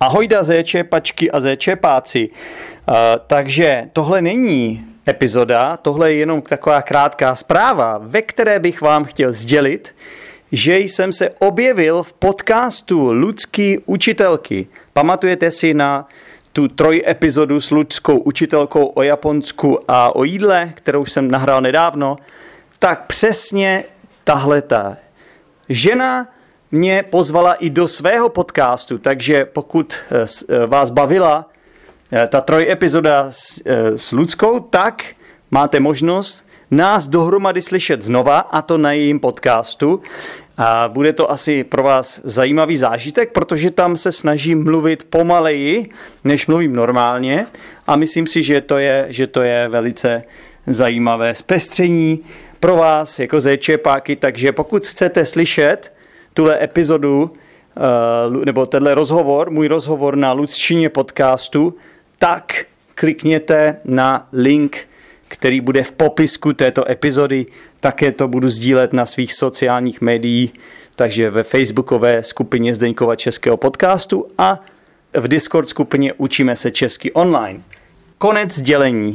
Ahojda zéčepačky a zéčepáci. Takže tohle není epizoda, tohle je jenom taková krátká zpráva, ve které bych vám chtěl sdělit, že jsem se objevil v podcastu Ludský učitelky. Pamatujete si na tu trojepizodu s Ludskou učitelkou o Japonsku a o jídle, kterou jsem nahrál nedávno? Tak přesně tahleta žena mě pozvala i do svého podcastu, takže pokud vás bavila ta trojepizoda s Ludskou, tak máte možnost nás dohromady slyšet znova, a to na jejím podcastu. A bude to asi pro vás zajímavý zážitek, protože tam se snažím mluvit pomaleji, než mluvím normálně, a myslím si, že to je velice zajímavé zpestření pro vás jako zéčepáky, takže pokud chcete slyšet tuhle epizodu, nebo tenhle rozhovor, můj rozhovor na Ludsčině podcastu, tak klikněte na link, který bude v popisku této epizody. Také to budu sdílet na svých sociálních médiích, takže ve facebookové skupině Zdeňkova Českého podcastu a v Discord skupině Učíme se česky online. Konec sdělení.